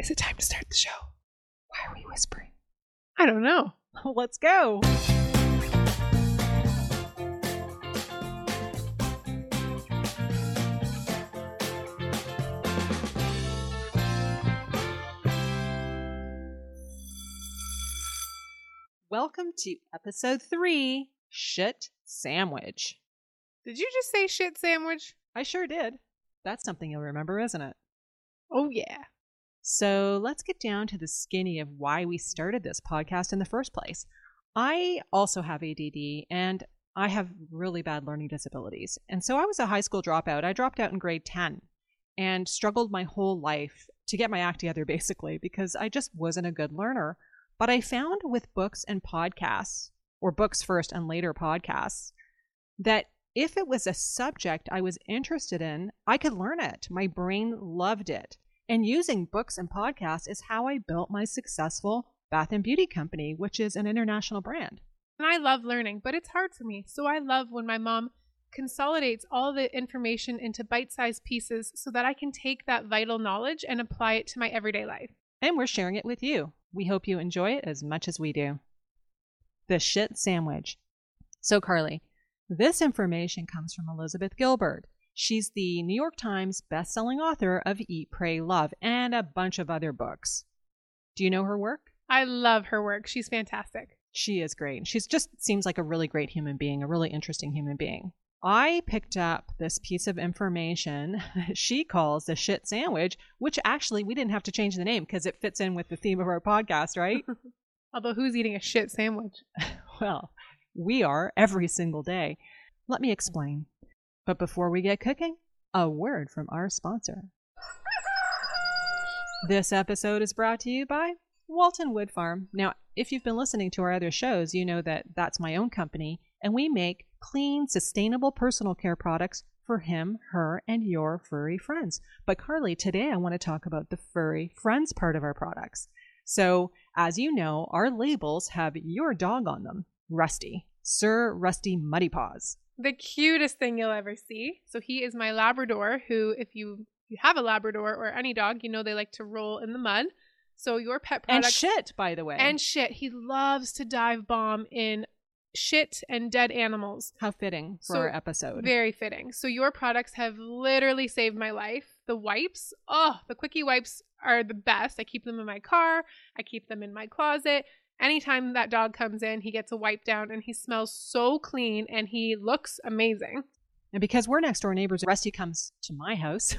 Is it time to start the show? Why are we whispering? I don't know. Let's go. Welcome to episode 3, Shit Sandwich. Did you just say shit sandwich? I sure did. That's something you'll remember, isn't it? Oh, yeah. So let's get down to the skinny of why we started this podcast in the first place. I also have ADD, and I have really bad learning disabilities. And so I was a high school dropout. I dropped out in grade 10 and struggled my whole life to get my act together, basically, because I just wasn't a good learner. But I found with books and podcasts, or books first and later podcasts, that if it was a subject I was interested in, I could learn it. My brain loved it. And using books and podcasts is how I built my successful bath and beauty company, which is an international brand. And I love learning, but it's hard for me. So I love when my mom consolidates all the information into bite-sized pieces so that I can take that vital knowledge and apply it to my everyday life. And we're sharing it with you. We hope you enjoy it as much as we do. The shit sandwich. So Carly, this information comes from Elizabeth Gilbert. She's the New York Times best-selling author of Eat, Pray, Love and a bunch of other books. Do you know her work? I love her work. She's fantastic. She is great. She just seems like a really great human being, a really interesting human being. I picked up this piece of information that she calls the shit sandwich, which actually we didn't have to change the name because it fits in with the theme of our podcast, right? Although who's eating a shit sandwich? Well, we are every single day. Let me explain. But before we get cooking, a word from our sponsor. This episode is brought to you by Walton Wood Farm. Now, if you've been listening to our other shows, you know that that's my own company, and we make clean, sustainable personal care products for him, her, and your furry friends. But Carly, today I want to talk about the furry friends part of our products. So as you know, our labels have your dog on them. Rusty, Sir Rusty Muddy Paws. The cutest thing you'll ever see. So he is my Labrador who, if you have a Labrador or any dog, you know they like to roll in the mud. So your pet product. And shit, by the way. And shit. He loves to dive bomb in shit and dead animals. How fitting for our episode. Very fitting. So your products have literally saved my life. The wipes, the quickie wipes are the best. I keep them in my car. I keep them in my closet. Anytime that dog comes in, he gets a wipe down and he smells so clean and he looks amazing. And because we're next door neighbors, Rusty comes to my house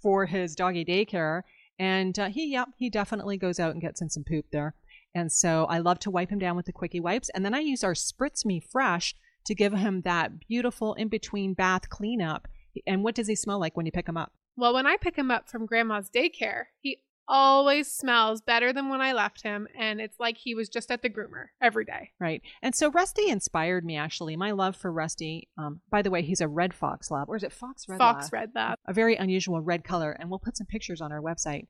for his doggy daycare. And he definitely goes out and gets in some poop there. And so I love to wipe him down with the quickie wipes. And then I use our Spritz Me Fresh to give him that beautiful in-between bath cleanup. And what does he smell like when you pick him up? Well, when I pick him up from grandma's daycare, he always smells better than when I left him. And it's like he was just at the groomer every day. Right. And so Rusty inspired me, actually. My love for Rusty. By the way, he's a red Fox Lab. Or is it Fox Red Lab? Fox Red Lab. A very unusual red color. And we'll put some pictures on our website.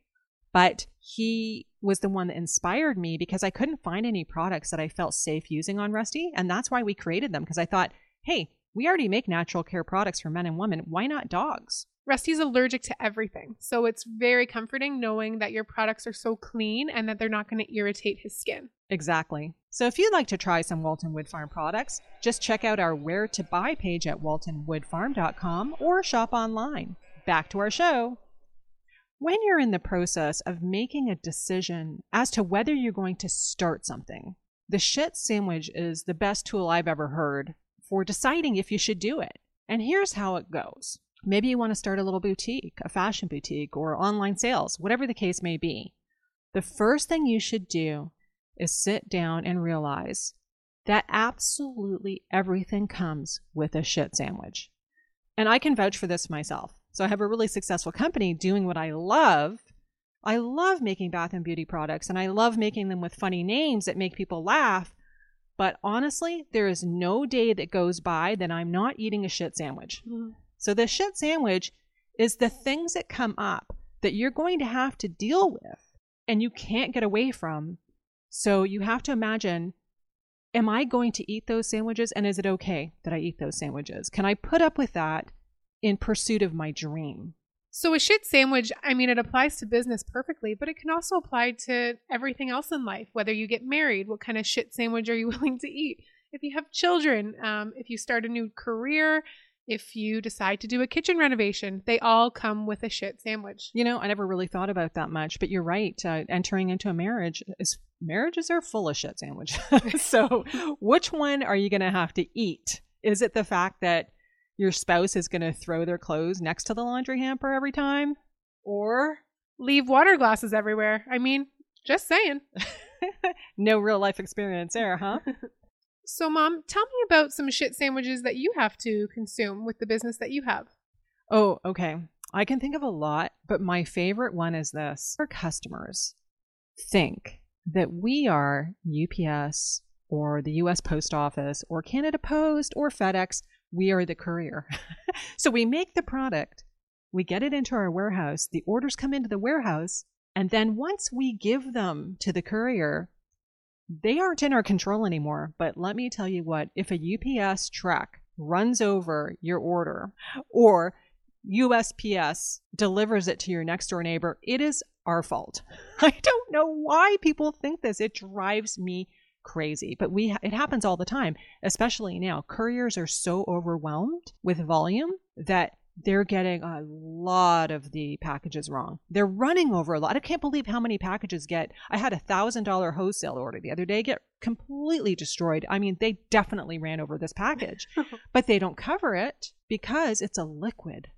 But he was the one that inspired me because I couldn't find any products that I felt safe using on Rusty. And that's why we created them. Because I thought, hey, we already make natural care products for men and women. Why not dogs? Rusty's allergic to everything. So it's very comforting knowing that your products are so clean and that they're not going to irritate his skin. Exactly. So if you'd like to try some Walton Wood Farm products, just check out our where to buy page at waltonwoodfarm.com or shop online. Back to our show. When you're in the process of making a decision as to whether you're going to start something, the shit sandwich is the best tool I've ever heard for deciding if you should do it. And here's how it goes. Maybe you want to start a little boutique, a fashion boutique, or online sales, whatever the case may be. The first thing you should do is sit down and realize that absolutely everything comes with a shit sandwich. And I can vouch for this myself. So I have a really successful company doing what I love. I love making bath and beauty products, and I love making them with funny names that make people laugh. But honestly, there is no day that goes by that I'm not eating a shit sandwich. Mm. So the shit sandwich is the things that come up that you're going to have to deal with and you can't get away from. So you have to imagine, am I going to eat those sandwiches? And is it okay that I eat those sandwiches? Can I put up with that in pursuit of my dream? So a shit sandwich, I mean, it applies to business perfectly, but it can also apply to everything else in life. Whether you get married, what kind of shit sandwich are you willing to eat? If you have children, if you start a new career, if you decide to do a kitchen renovation, they all come with a shit sandwich. You know, I never really thought about it that much, but you're right. Entering into a marriage is... Marriages are full of shit sandwiches. So which one are you going to have to eat? Is it the fact that your spouse is going to throw their clothes next to the laundry hamper every time? Or leave water glasses everywhere? I mean, just saying. No real life experience there, huh? So Mom, tell me about some shit sandwiches that you have to consume with the business that you have. Oh, okay. I can think of a lot, but my favorite one is this. Our customers think that we are UPS or the US Post Office or Canada Post or FedEx. We are the courier. So we make the product, we get it into our warehouse, the orders come into the warehouse, and then once we give them to the courier, they aren't in our control anymore. But let me tell you what, if a UPS truck runs over your order or USPS delivers it to your next door neighbor, it is our fault. I don't know why people think this. It drives me crazy, but it happens all the time, especially now. Couriers are so overwhelmed with volume that they're getting a lot of the packages wrong. They're running over a lot. I can't believe how many packages I had $1,000 wholesale order the other day get completely destroyed. I mean, they definitely ran over this package, but they don't cover it because it's a liquid.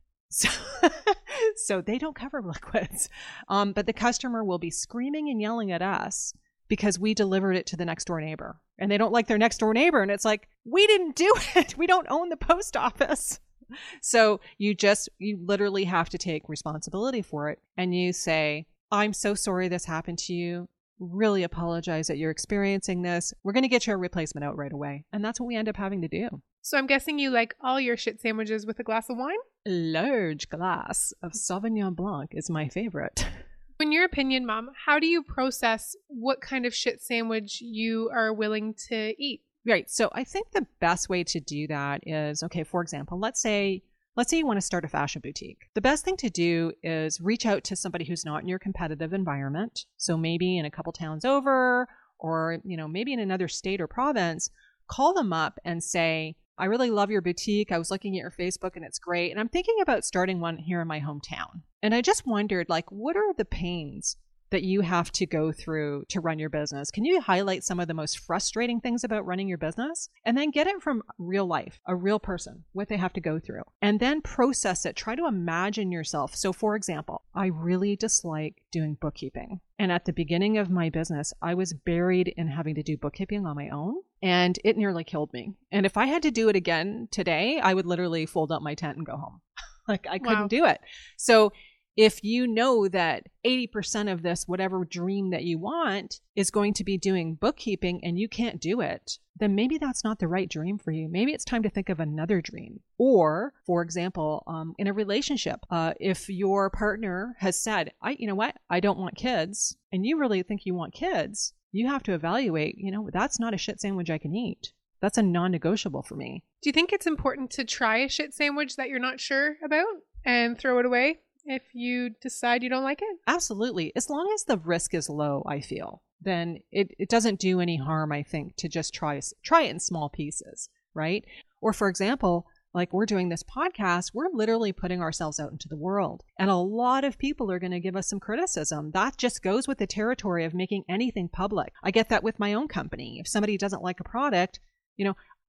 So they don't cover liquids. But the customer will be screaming and yelling at us because we delivered it to the next door neighbor, and they don't like their next door neighbor. And it's like, we didn't do it. We don't own the post office. So you literally have to take responsibility for it. And you say, I'm so sorry this happened to you. Really apologize that you're experiencing this. We're going to get your replacement out right away. And that's what we end up having to do. So I'm guessing you like all your shit sandwiches with a glass of wine? Large glass of Sauvignon Blanc is my favorite. In your opinion, Mom, how do you process what kind of shit sandwich you are willing to eat? Right. So I think the best way to do that is, okay, for example, let's say you want to start a fashion boutique. The best thing to do is reach out to somebody who's not in your competitive environment. So maybe in a couple towns over, or, you know, maybe in another state or province, call them up and say, I really love your boutique. I was looking at your Facebook and it's great. And I'm thinking about starting one here in my hometown. And I just wondered, like, what are the pains that you have to go through to run your business? Can you highlight some of the most frustrating things about running your business? And then get it from real life, a real person, what they have to go through, and then process it. Try to imagine yourself. So for example, I really dislike doing bookkeeping. And at the beginning of my business, I was buried in having to do bookkeeping on my own, and it nearly killed me. And if I had to do it again today, I would literally fold up my tent and go home. Like, I couldn't do it. So if you know that 80% of this, whatever dream that you want, is going to be doing bookkeeping and you can't do it, then maybe that's not the right dream for you. Maybe it's time to think of another dream. Or, for example, in a relationship, if your partner has said, I don't want kids, and you really think you want kids, you have to evaluate, that's not a shit sandwich I can eat. That's a non-negotiable for me. Do you think it's important to try a shit sandwich that you're not sure about and throw it away if you decide you don't like it? Absolutely. As long as the risk is low, I feel, then it doesn't do any harm, I think, to just try it in small pieces, right? Or for example, like we're doing this podcast, we're literally putting ourselves out into the world. And a lot of people are going to give us some criticism. That just goes with the territory of making anything public. I get that with my own company. If somebody doesn't like a product,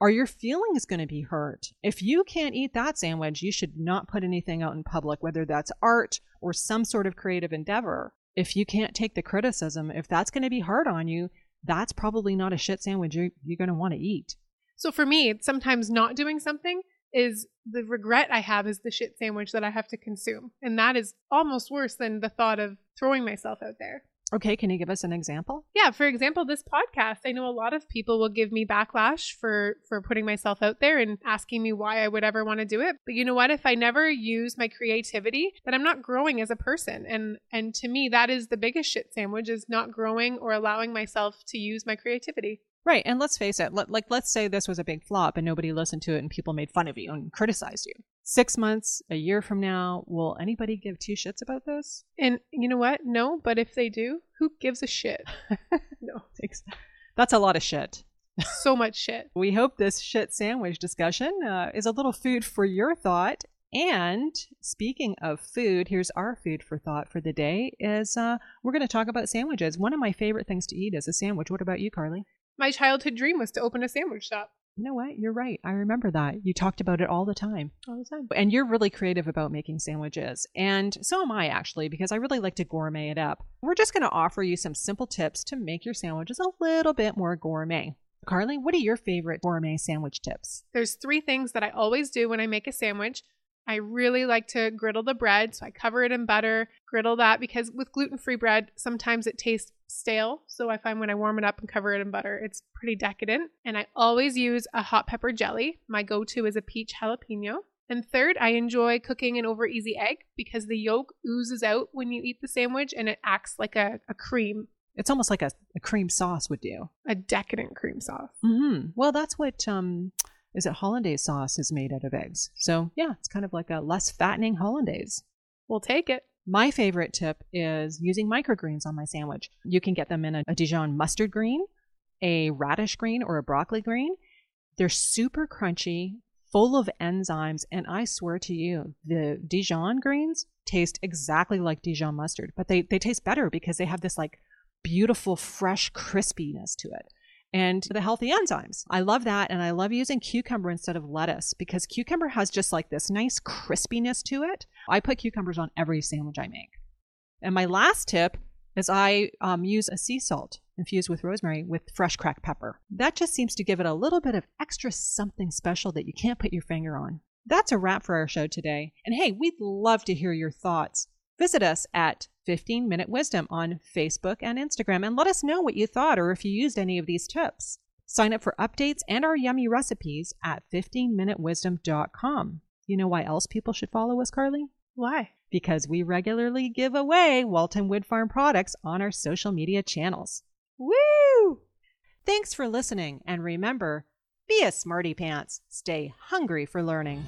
are your feelings going to be hurt? If you can't eat that sandwich, you should not put anything out in public, whether that's art or some sort of creative endeavor. If you can't take the criticism, if that's going to be hard on you, that's probably not a shit sandwich you're going to want to eat. So for me, sometimes not doing something is the regret I have is the shit sandwich that I have to consume. And that is almost worse than the thought of throwing myself out there. Okay, can you give us an example? Yeah, for example, this podcast. I know a lot of people will give me backlash for putting myself out there and asking me why I would ever want to do it. But you know what? If I never use my creativity, then I'm not growing as a person. And to me, that is the biggest shit sandwich, is not growing or allowing myself to use my creativity. Right. And let's face it, let's say this was a big flop and nobody listened to it and people made fun of you and criticized you. 6 months, a year from now, will anybody give two shits about this? And you know what? No, but if they do, who gives a shit? No, that's a lot of shit. So much shit. We hope this shit sandwich discussion is a little food for your thought. And speaking of food, here's our food for thought for the day is we're going to talk about sandwiches. One of my favorite things to eat is a sandwich. What about you, Carly? My childhood dream was to open a sandwich shop. You know what? You're right. I remember that. You talked about it all the time. All the time. And you're really creative about making sandwiches. And so am I, actually, because I really like to gourmet it up. We're just going to offer you some simple tips to make your sandwiches a little bit more gourmet. Carly, what are your favorite gourmet sandwich tips? There's three things that I always do when I make a sandwich. I really like to griddle the bread, so I cover it in butter, griddle that, because with gluten-free bread, sometimes it tastes stale, so I find when I warm it up and cover it in butter, it's pretty decadent. And I always use a hot pepper jelly. My go-to is a peach jalapeno. And third, I enjoy cooking an over-easy egg because the yolk oozes out when you eat the sandwich and it acts like a cream. It's almost like a cream sauce would do. A decadent cream sauce. Mm-hmm. Well, that's what... is it Hollandaise sauce is made out of eggs. So yeah, it's kind of like a less fattening Hollandaise. We'll take it. My favorite tip is using microgreens on my sandwich. You can get them in a Dijon mustard green, a radish green, or a broccoli green. They're super crunchy, full of enzymes. And I swear to you, the Dijon greens taste exactly like Dijon mustard, but they taste better because they have this like beautiful, fresh crispiness to it. And the healthy enzymes. I love that. And I love using cucumber instead of lettuce because cucumber has just like this nice crispiness to it. I put cucumbers on every sandwich I make. And my last tip is I use a sea salt infused with rosemary with fresh cracked pepper. That just seems to give it a little bit of extra something special that you can't put your finger on. That's a wrap for our show today. And hey, we'd love to hear your thoughts. Visit us at 15 Minute Wisdom on Facebook and Instagram and let us know what you thought or if you used any of these tips. Sign up for updates and our yummy recipes at 15minutewisdom.com. You know why else people should follow us, Carly? Why? Because we regularly give away Walton Wood Farm products on our social media channels. Woo! Thanks for listening and remember, be a smarty pants. Stay hungry for learning.